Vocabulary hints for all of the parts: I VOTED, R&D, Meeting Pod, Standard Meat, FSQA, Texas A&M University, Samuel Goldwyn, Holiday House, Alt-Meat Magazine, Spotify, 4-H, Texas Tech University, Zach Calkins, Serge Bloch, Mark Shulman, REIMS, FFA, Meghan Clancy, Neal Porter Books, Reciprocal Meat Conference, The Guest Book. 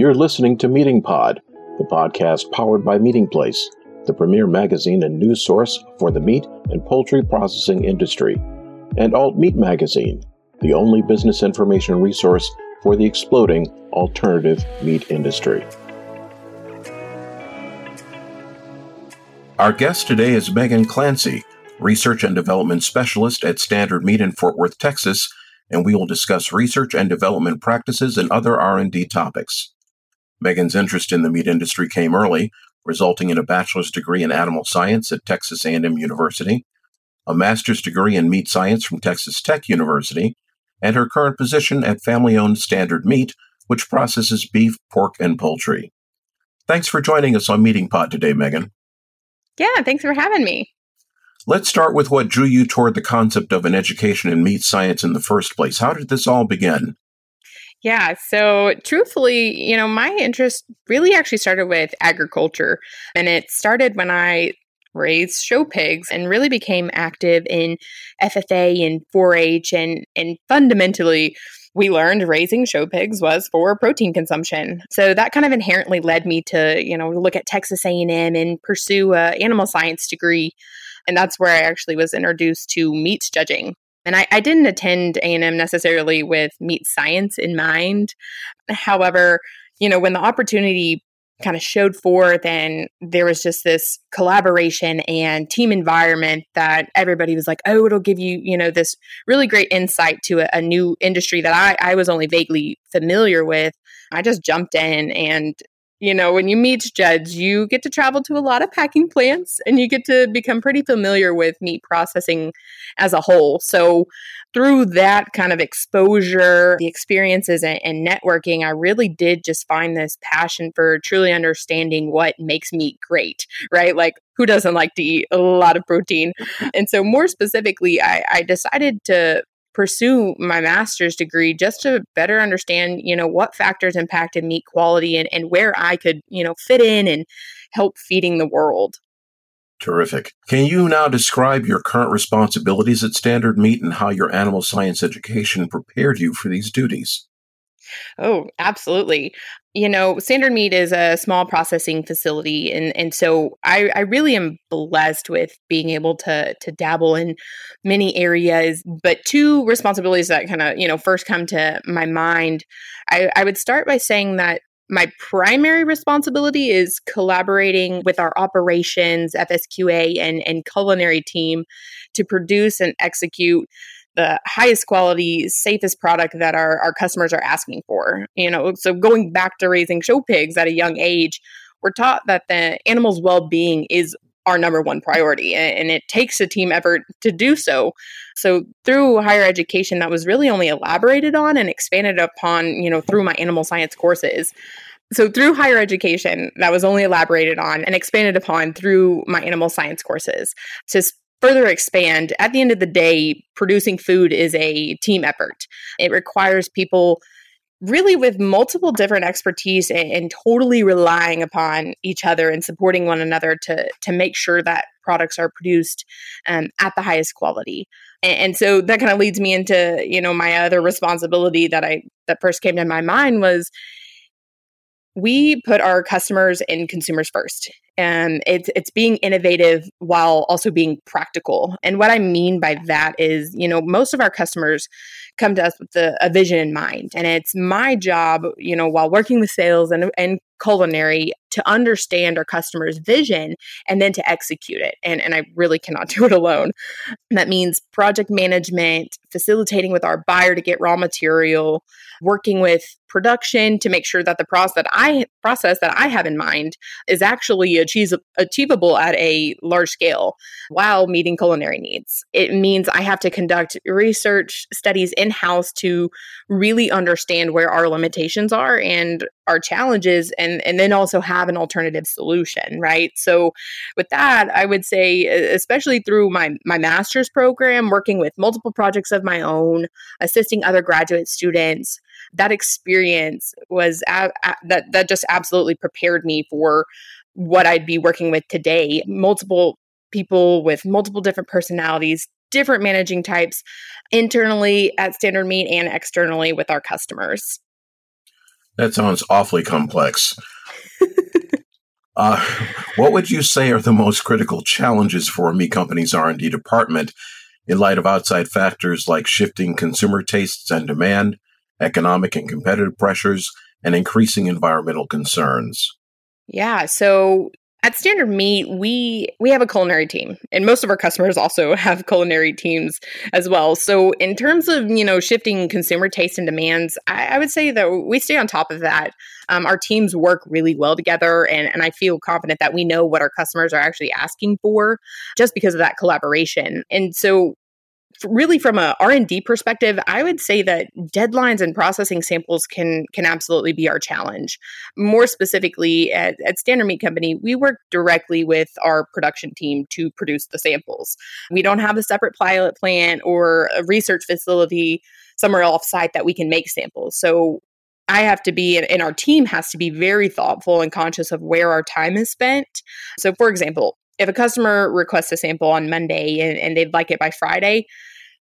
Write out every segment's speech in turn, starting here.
You're listening to Meeting Pod, the podcast powered by Meeting Place, the premier magazine and news source for the meat and poultry processing industry, and Alt-Meat Magazine, the only business information resource for the exploding alternative meat industry. Our guest today is Meghan Clancy, Research and Development Specialist at Standard Meat in Fort Worth, Texas, and we will discuss research and development practices and other R&D topics. Meghan's interest in the meat industry came early, resulting in a bachelor's degree in animal science at Texas A&M University, a master's degree in meat science from Texas Tech University, and her current position at family-owned Standard Meat, which processes beef, pork, and poultry. Thanks for joining us on Meeting Pod today, Meghan. Yeah, thanks for having me. Let's start with what drew you toward the concept of an education in meat science in the first place. How did this all begin? Yeah, so truthfully, my interest really actually started with agriculture, and it started when I raised show pigs and really became active in FFA and 4-H, and fundamentally, we learned raising show pigs was for protein consumption. So that kind of inherently led me to, look at Texas A&M and pursue an animal science degree. And that's where I actually was introduced to meat judging. And I didn't attend A&M necessarily with meat science in mind. However, when the opportunity kind of showed forth and there was just this collaboration and team environment that everybody was like, oh, it'll give you, this really great insight to a new industry that I was only vaguely familiar with. I just jumped in, and when you meat judge, you get to travel to a lot of packing plants and you get to become pretty familiar with meat processing as a whole. So through that kind of exposure, the experiences and networking, I really did just find this passion for truly understanding what makes meat great, right? Like, who doesn't like to eat a lot of protein? And so more specifically, I decided to pursue my master's degree just to better understand, what factors impacted meat quality and where I could, fit in and help feeding the world. Terrific. Can you now describe your current responsibilities at Standard Meat and how your animal science education prepared you for these duties? Oh, absolutely. Standard Meat is a small processing facility. And so I really am blessed with being able to dabble in many areas. But two responsibilities that kind of, first come to my mind, I would start by saying that my primary responsibility is collaborating with our operations, FSQA, and culinary team to produce and execute the highest quality, safest product that our customers are asking for. So going back to raising show pigs at a young age, we're taught that the animal's well-being is our number one priority, and it takes a team effort to do so. So through higher education, that was really only elaborated on and expanded upon, through my animal science courses. So through higher education, that was only elaborated on and expanded upon through my animal science courses. To further expand, at the end of the day, producing food is a team effort. It requires people really with multiple different expertise and totally relying upon each other and supporting one another to make sure that products are produced at the highest quality. And so that kind of leads me into, my other responsibility that first came to my mind was we put our customers and consumers first. And it's being innovative while also being practical. And what I mean by that is, most of our customers come to us with a vision in mind. And it's my job, while working with sales and culinary, to understand our customers' vision and then to execute it. And I really cannot do it alone. That means project management, facilitating with our buyer to get raw material, working with production to make sure that the process that I have in mind is actually achievable at a large scale while meeting culinary needs. It means I have to conduct research studies in-house to really understand where our limitations are and our challenges, and then also have an alternative solution, right? So with that, I would say, especially through my master's program, working with multiple projects of my own, assisting other graduate students, that experience was that just absolutely prepared me for what I'd be working with today. Multiple people with multiple different personalities, different managing types internally at Standard Meat and externally with our customers. That sounds awfully complex. What would you say are the most critical challenges for a meat company's R&D department in light of outside factors like shifting consumer tastes and demand, economic and competitive pressures, and increasing environmental concerns? Yeah, so at Standard Meat, we have a culinary team, and most of our customers also have culinary teams as well. So in terms of, you know, shifting consumer tastes and demands, I would say that we stay on top of that. Our teams work really well together, and I feel confident that we know what our customers are actually asking for just because of that collaboration. And so really from a R&D perspective, I would say that deadlines and processing samples can absolutely be our challenge. More specifically, at Standard Meat Company, we work directly with our production team to produce the samples. We don't have a separate pilot plant or a research facility somewhere off-site that we can make samples. So I have to be, and our team has to be very thoughtful and conscious of where our time is spent. So for example, if a customer requests a sample on Monday and they'd like it by Friday,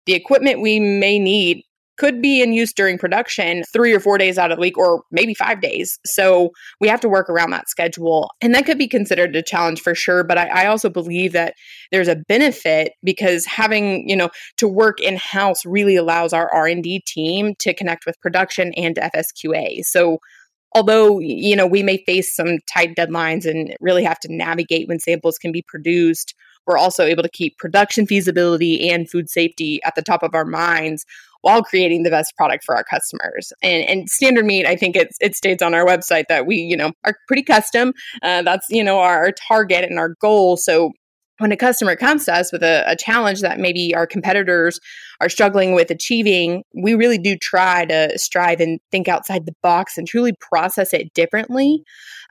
the equipment we may need could be in use during production 3 or 4 days out of the week, or maybe 5 days. So we have to work around that schedule. And that could be considered a challenge for sure. But I also believe that there's a benefit because having, you know, to work in-house really allows our R&D team to connect with production and FSQA. So although, you know, we may face some tight deadlines and really have to navigate when samples can be produced, we're also able to keep production feasibility and food safety at the top of our minds while creating the best product for our customers. And Standard Meat, I think it states on our website that we, you know, are pretty custom. That's, you know, our target and our goal. So when a customer comes to us with a challenge that maybe our competitors are struggling with achieving, we really do try to strive and think outside the box and truly process it differently.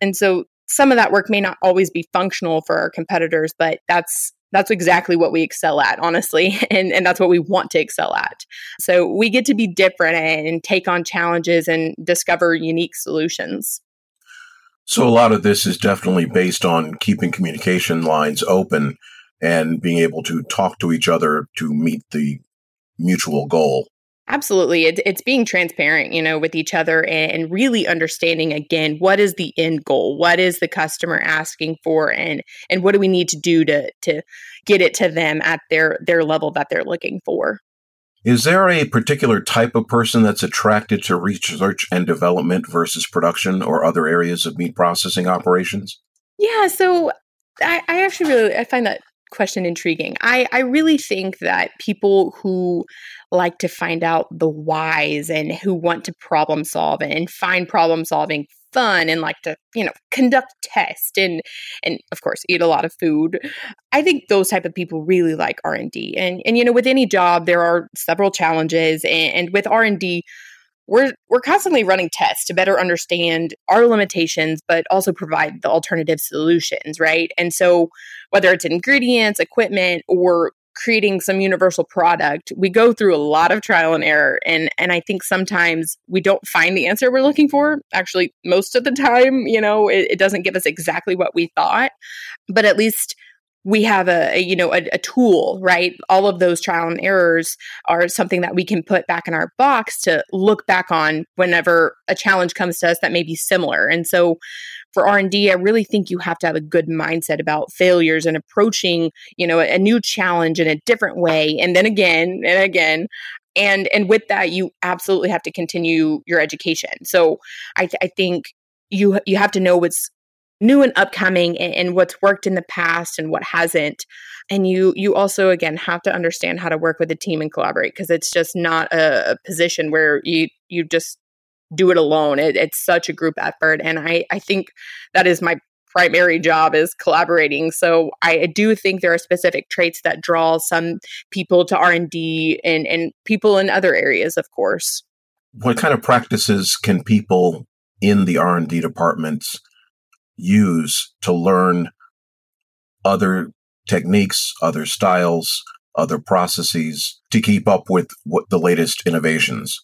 And so some of that work may not always be functional for our competitors, but that's exactly what we excel at, honestly, and that's what we want to excel at. So we get to be different and take on challenges and discover unique solutions. So a lot of this is definitely based on keeping communication lines open and being able to talk to each other to meet the mutual goal. Absolutely. It's being transparent, you know, with each other and really understanding, again, what is the end goal? What is the customer asking for? And what do we need to do to get it to them at their level that they're looking for? Is there a particular type of person that's attracted to research and development versus production or other areas of meat processing operations? Yeah, so I actually I find that question intriguing. I really think that people who like to find out the whys and who want to problem solve and find problem solving fun and like to, you know, conduct tests and of course eat a lot of food. I think those type of people really like R&D. And you know, with any job there are several challenges, and with R&D we're constantly running tests to better understand our limitations but also provide the alternative solutions, right? And so whether it's ingredients, equipment, or creating some universal product, we go through a lot of trial and error. And I think sometimes we don't find the answer we're looking for. Actually, most of the time, you know, it doesn't give us exactly what we thought, but at least we have a tool, right? All of those trial and errors are something that we can put back in our box to look back on whenever a challenge comes to us that may be similar. And so for R&D, I really think you have to have a good mindset about failures and approaching, you know, a new challenge in a different way. And then again and again. And with that, you absolutely have to continue your education. So I think you have to know what's new and upcoming and what's worked in the past and what hasn't. And you also, again, have to understand how to work with a team and collaborate, because it's just not a position where you just do it alone. It's such a group effort. And I think that is my primary job, is collaborating. So I do think there are specific traits that draw some people to R&D and people in other areas, of course. What kind of practices can people in the R&D departments use to learn other techniques, other styles, other processes to keep up with what the latest innovations?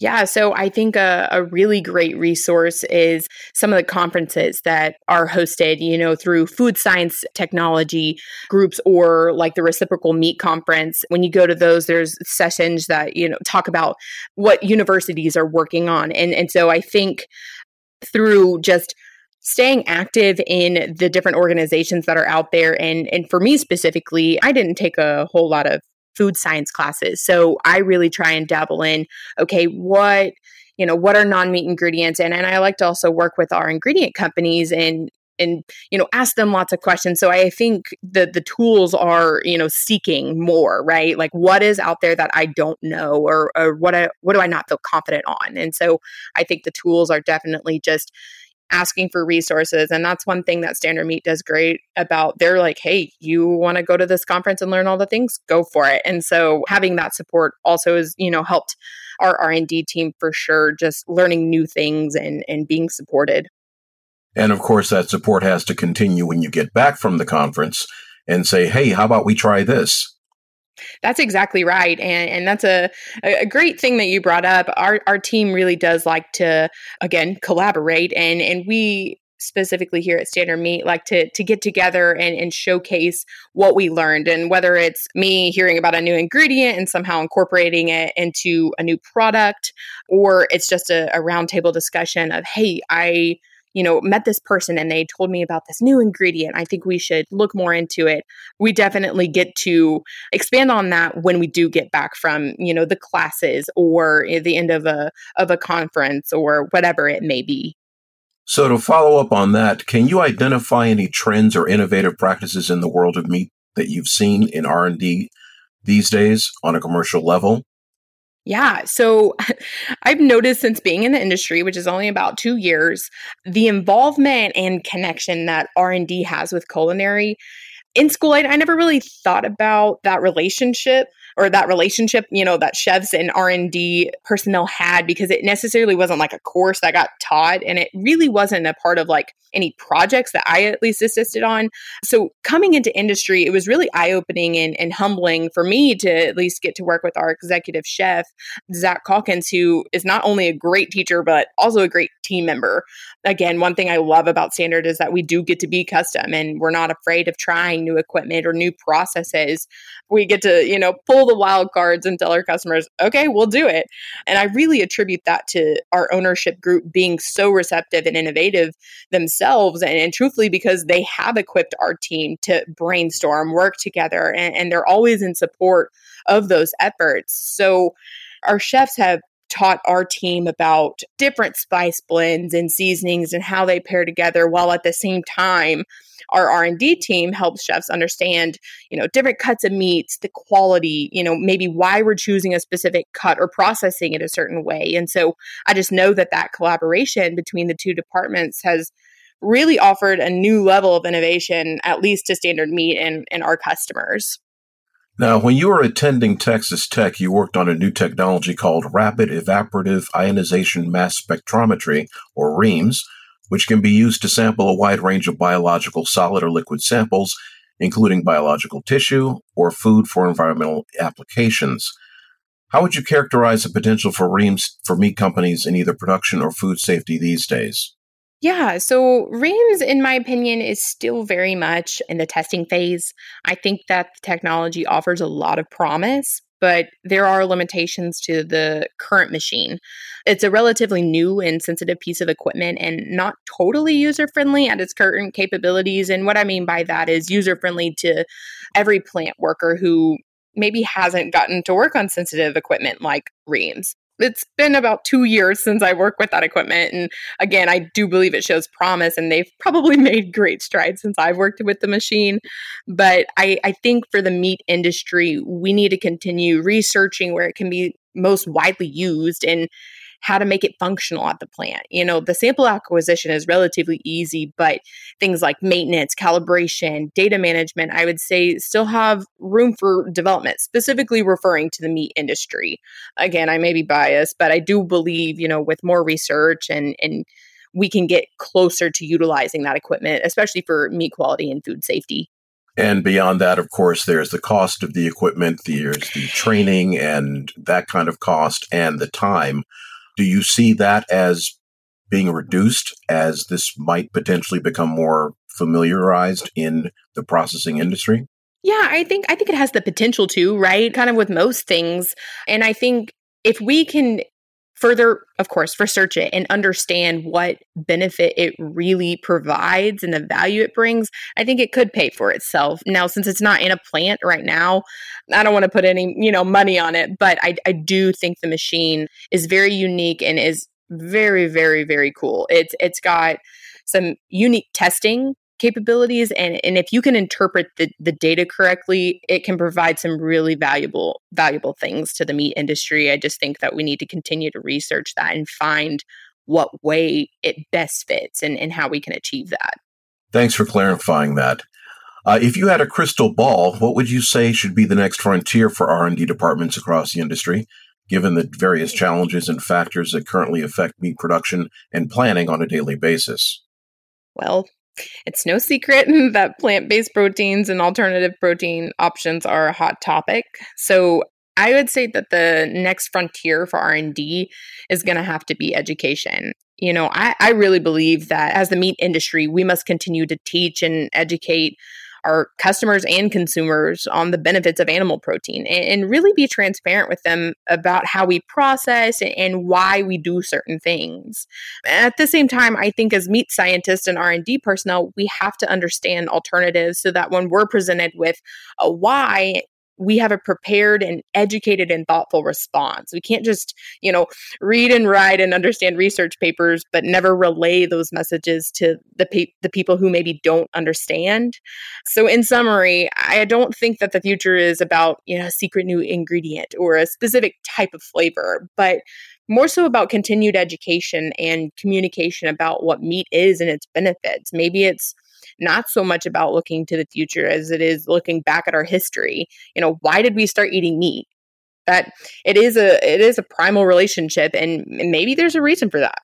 Yeah, so I think a really great resource is some of the conferences that are hosted, you know, through food science technology groups or like the Reciprocal Meat Conference. When you go to those, there's sessions that, you know, talk about what universities are working on. And so I think through just staying active in the different organizations that are out there. And for me specifically, I didn't take a whole lot of food science classes. So I really try and dabble in, okay, what are non-meat ingredients? And I like to also work with our ingredient companies and ask them lots of questions. So I think that the tools are, seeking more, right? Like what is out there that I don't know or what do I not feel confident on? And so I think the tools are definitely just asking for resources. And that's one thing that Standard Meat does great about. They're like, hey, you want to go to this conference and learn all the things? Go for it. And so having that support also has, helped our R&D team for sure, just learning new things and being supported. And of course, that support has to continue when you get back from the conference and say, hey, how about we try this? That's exactly right. And that's a great thing that you brought up. Our team really does like to, again, collaborate. And we specifically here at Standard Meat like to get together and showcase what we learned. And whether it's me hearing about a new ingredient and somehow incorporating it into a new product, or it's just a roundtable discussion of, hey, I met this person and they told me about this new ingredient. I think we should look more into it. We definitely get to expand on that when we do get back from, the classes or at the end of a conference or whatever it may be. So to follow up on that, can you identify any trends or innovative practices in the world of meat that you've seen in R&D these days on a commercial level? Yeah. So I've noticed since being in the industry, which is only about 2 years, the involvement and connection that R&D has with culinary. In school, I never really thought about that relationship, that chefs and R&D personnel had, because it necessarily wasn't like a course that got taught. And it really wasn't a part of like any projects that I at least assisted on. So coming into industry, it was really eye-opening and humbling for me to at least get to work with our executive chef, Zach Calkins, who is not only a great teacher, but also a great team member. Again, one thing I love about Standard is that we do get to be custom and we're not afraid of trying new equipment or new processes. We get to, pull the wild cards and tell our customers, okay, we'll do it. And I really attribute that to our ownership group being so receptive and innovative themselves. And truthfully, because they have equipped our team to brainstorm, work together, and they're always in support of those efforts. So our chefs have taught our team about different spice blends and seasonings and how they pair together, while at the same time, our R&D team helps chefs understand, different cuts of meats, the quality, maybe why we're choosing a specific cut or processing it a certain way. And so I just know that collaboration between the two departments has really offered a new level of innovation, at least to Standard Meat and our customers. Now, when you were attending Texas Tech, you worked on a new technology called Rapid Evaporative Ionization Mass Spectrometry, or REIMS, which can be used to sample a wide range of biological solid or liquid samples, including biological tissue or food for environmental applications. How would you characterize the potential for REIMS for meat companies in either production or food safety these days? Yeah, so REIMS, in my opinion, is still very much in the testing phase. I think that the technology offers a lot of promise, but there are limitations to the current machine. It's a relatively new and sensitive piece of equipment and not totally user-friendly at its current capabilities. And what I mean by that is user-friendly to every plant worker who maybe hasn't gotten to work on sensitive equipment like REIMS. It's been about 2 years since I worked with that equipment. And again, I do believe it shows promise, and they've probably made great strides since I've worked with the machine. But I think for the meat industry, we need to continue researching where it can be most widely used and how to make it functional at the plant. The sample acquisition is relatively easy, but things like maintenance, calibration, data management, I would say still have room for development, specifically referring to the meat industry. Again, I may be biased, but I do believe, with more research and we can get closer to utilizing that equipment, especially for meat quality and food safety. And beyond that, of course, there's the cost of the equipment, there's the training and that kind of cost and the time. Do you see that as being reduced as this might potentially become more familiarized in the processing industry? Yeah, I think it has the potential to, right? Kind of with most things. And I think if we can further, of course, research it and understand what benefit it really provides and the value it brings, I think it could pay for itself. Now, since it's not in a plant right now, I don't want to put any, money on it, but I do think the machine is very unique and is very, very, very cool. It's got some unique testing capabilities. And if you can interpret the data correctly, it can provide some really valuable things to the meat industry. I just think that we need to continue to research that and find what way it best fits and how we can achieve that. Thanks for clarifying that. If you had a crystal ball, what would you say should be the next frontier for R&D departments across the industry, given the various challenges and factors that currently affect meat production and planning on a daily basis? Well, it's no secret that plant-based proteins and alternative protein options are a hot topic. So I would say that the next frontier for R&D is going to have to be education. I really believe that as the meat industry, we must continue to teach and educate our customers and consumers on the benefits of animal protein and really be transparent with them about how we process and why we do certain things. At the same time, I think as meat scientists and R&D personnel, we have to understand alternatives so that when we're presented with a why, we have a prepared and educated and thoughtful response. We can't just, read and write and understand research papers, but never relay those messages to the people who maybe don't understand. So in summary, I don't think that the future is about, a secret new ingredient or a specific type of flavor, but more so about continued education and communication about what meat is and its benefits. Maybe it's not so much about looking to the future as it is looking back at our history. Why did we start eating meat? That it is a primal relationship, and maybe there's a reason for that.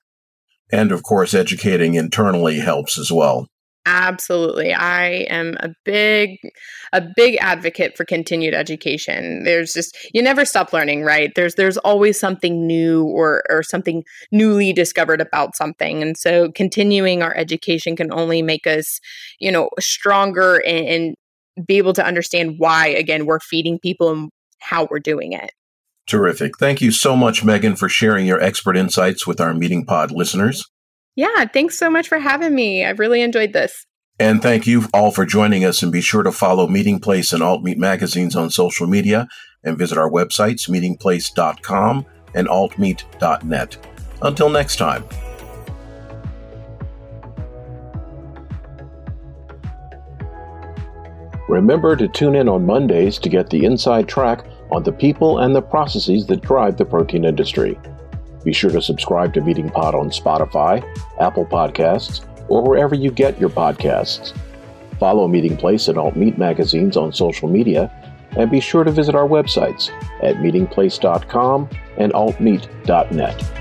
And of course, educating internally helps as well. Absolutely. I am a big advocate for continued education. There's just, you never stop learning, right? There's always something new or something newly discovered about something. And so continuing our education can only make us, stronger and be able to understand why, again, we're feeding people and how we're doing it. Terrific. Thank you so much, Meghan, for sharing your expert insights with our Meeting Pod listeners. Yeah, thanks so much for having me. I've really enjoyed this. And thank you all for joining us. And be sure to follow Meeting Place and Alt-Meat Magazines on social media and visit our websites, meetingplace.com and altmeat.net. Until next time. Remember to tune in on Mondays to get the inside track on the people and the processes that drive the protein industry. Be sure to subscribe to Meeting Pod on Spotify, Apple Podcasts, or wherever you get your podcasts. Follow Meeting Place and Alt Meat Magazines on social media, and be sure to visit our websites at meetingplace.com and altmeat.net.